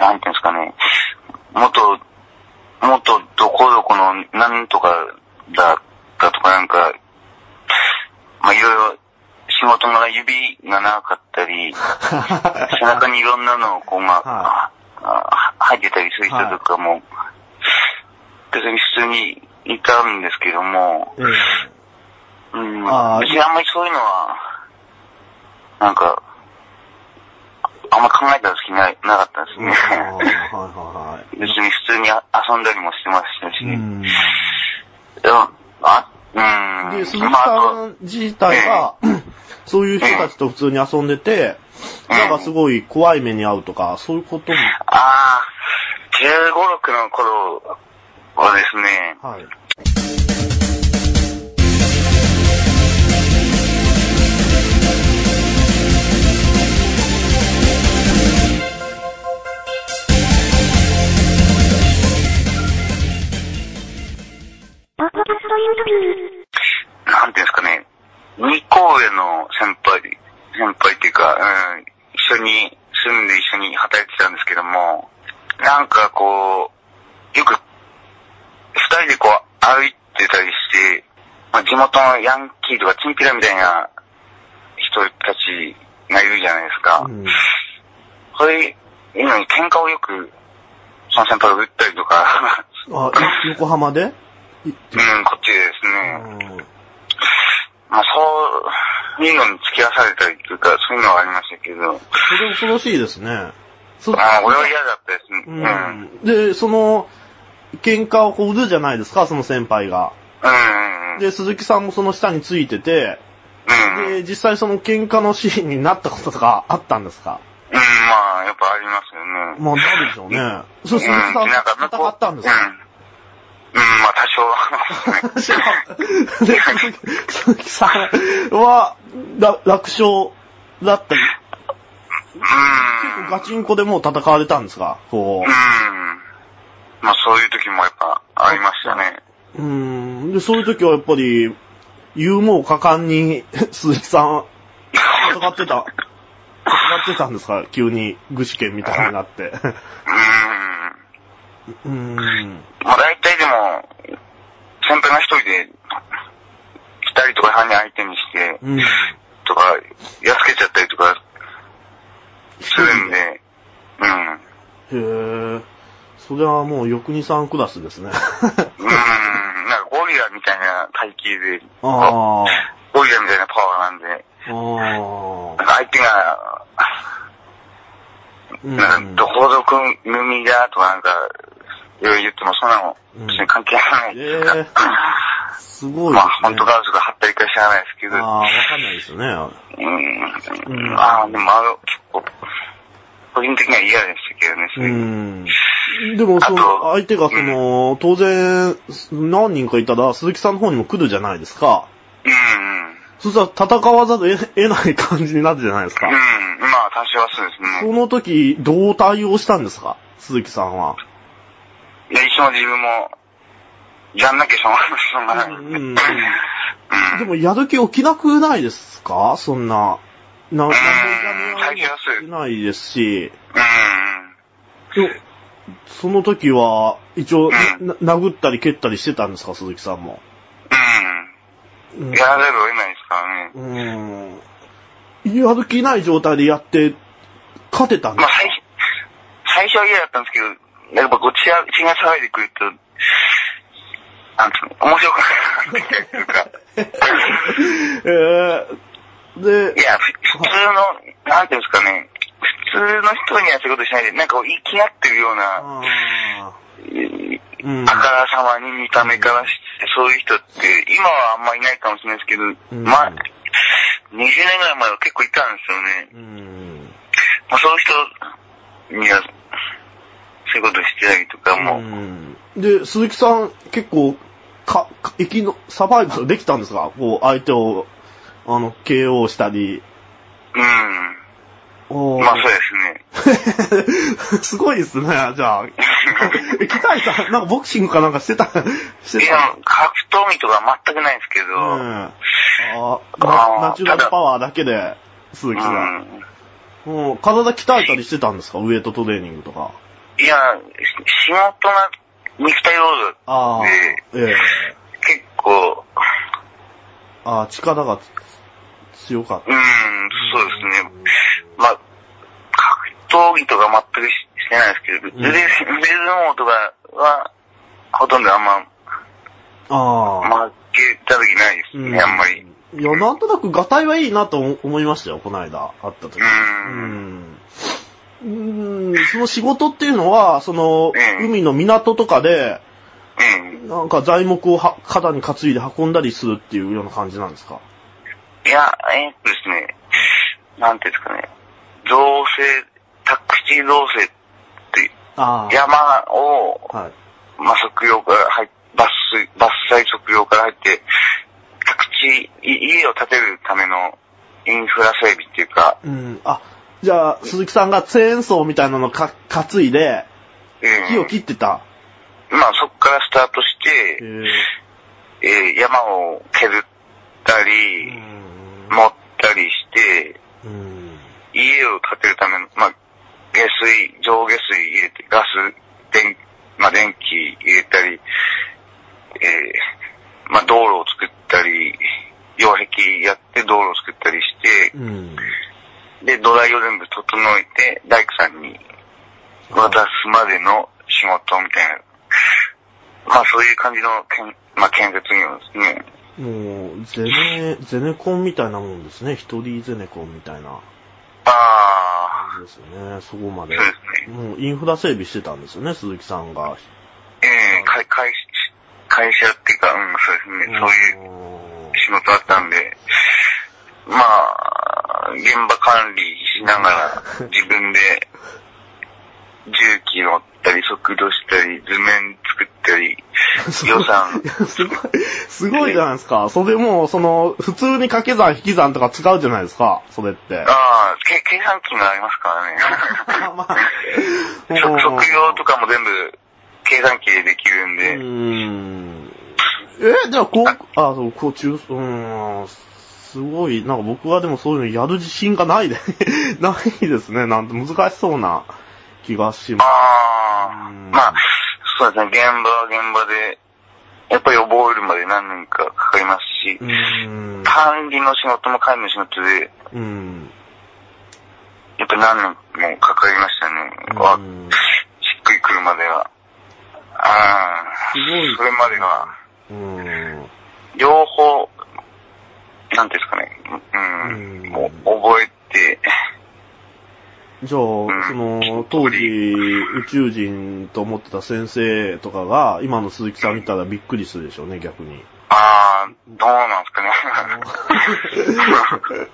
なんていうんですかね、もっとどこどこの何とかだとかなんか、まあいろいろ仕事の指が長かったり、背中にいろんなのをこうまあ、入ってたりする人とかも、はい、別に普通にいたんですけども、うん、別にあんまりそういうのは、なんか、あんま考えたら好きなかったですね。はいはいはい、別に普通に遊んだりもしてましたし、うん、で、鈴木さん自体が、そういう人たちと普通に遊んでて、なんかすごい怖い目に遭うとか、そういうことも。ああ、15、16の頃はですね、はい、なんていうんですかね、2個上の先輩っていうか、うん、一緒に住んで一緒に働いてたんですけども、なんかこう、よく2人でこう歩いてたりして、まあ、地元のヤンキーとかチンピラみたいな人たちがいるじゃないですか。うん、そういうのに喧嘩をよく、その先輩が打ったりとか。あ、横浜で？うん、こっちですね。まあ、そういうのに付き合わされたりというか、そういうのはありましたけど。それ恐ろしいですね。俺は嫌だったですね。うん、で、その、喧嘩をこう売るじゃないですか、その先輩が。うん。で、鈴木さんもその下についてて、うん。で、実際その喧嘩のシーンになったこととかあったんですか？うん、まあ、やっぱありますよね。まあ、なるでしょうね。そう、鈴木さん、戦ったんですか？うん、まあ多少は。で、鈴木さんは、楽勝だったり。ガチンコでもう戦われたんですか？こう。まあそういう時もやっぱありましたね。で、そういう時はやっぱり、勇猛果敢に鈴木さん、戦ってたんですか？急に具志堅みたいになって。まあ大体でも、先輩が一人で、二人とか三人相手にして、とか、やっつけちゃったりとか、するんで、へぇ、それはもう、よくにさんクラスですね。なんかゴリラみたいな体型で、ゴリラみたいなパワーなんで、相手が、なんか、どこどこ組だとかなんか、言ってもそんなの別に関係ない。すごいですね。まあ本当かとか貼ったりか知らないですけど。ああ、わかんないですよね。ああ、でも結構、個人的には嫌でしたけどね、それ。でもその、相手がその、当然、何人かいたら鈴木さんの方にも来るじゃないですか。そしたら戦わざるを得ない感じになるじゃないですか。まあ多少はそうですね。その時、どう対応したんですか、鈴木さんは。いや、いつも自分も、やんなきゃしょうがない。でも、やる気起きなくないですか？そんな。なんか、やる気ないですし。その時は、一応、殴ったり蹴ったりしてたんですか？鈴木さんも。やらざるを得ないですからね。やる気ない状態でやって、勝てたんですか？最初は嫌だったんですけど、やっぱこう血が騒いでくると、なんていうの、面白くなってきたりとか。で、いや、普通の、なんていうんですかね、普通の人にはそういうことしないで、なんかこう、生き合ってるような、あからさまに見た目からして、そういう人って、今はあんまいないかもしれないですけど、まあ、20年ぐらい前は結構いたんですよね。まあ、そういう人には、そういうことしてたりとかも。で、鈴木さん、結構、サバイブできたんですか？こう、相手を、KO したり。まあ、そうですね。すごいですね、じゃあ。機械さん、なんかボクシングかなんかしてた。いや、格闘技とか全くないんですけど。ナチュラルパワーだけで、鈴木さん。体鍛えたりしてたんですか？ウエイトトレーニングとか。いや、仕事が肉体労働で、結構、ああ、力が強かった。そうですね。まあ、格闘技とか全くしてないですけど、腕相撲とかは、ほとんどあんま、負けた時ないですね、あんまり。いや、なんとなくガタイはいいなと思いましたよ、この間、会った時。その仕事っていうのは、その、海の港とかで、なんか材木を肩に担いで運んだりするっていうような感じなんですか？いや、ですね、なんていうんですかね、造成、宅地造成って、山を、まあ、測量から入って、伐採測量から入って、宅地、家を建てるためのインフラ整備っていうか、じゃあ、鈴木さんがチェーンソーみたいなのを担いで、木を切ってた。まあ、そこからスタートして、山を削ったり、持ったりして、家を建てるための、まあ、下水、上下水入れて、ガス、電気入れたり、まあ、道路を作ったり、擁壁やって道路を作ったりして、で、土台を全部整えて、大工さんに渡すまでの仕事みたいな。まあ、そういう感じの建設業ですね。もう、ゼネコンみたいなもんですね。一人ゼネコンみたいな。そうですね。そこまで。もう、インフラ整備してたんですよね、鈴木さんが。会社っていうか、そうですね。そういう仕事あったんで、まあ、現場管理しながら、自分で、重機乗ったり、速度したり、図面作ったり、予算。すごいじゃないですか。それも、普通に掛け算、引き算とか使うじゃないですか、それって。計算機がありますからね。まあ、測量とかも全部、計算機でできるんで。じゃあ、すごい、なんか僕はでもそういうのやる自信がないで、ないですね。なんて難しそうな気がします。まあ、そうですね。現場で、やっぱり覚えるまで何年かかかりますし、管理の仕事も管理の仕事で、やっぱ何年もかかりましたね。しっくりくるまでは。それまでは、両方、なんていうんですかね、覚えて。じゃあ、当時、宇宙人と思ってた先生とかが、今の鈴木さん見たらびっくりするでしょうね、逆に。どうなんですかね。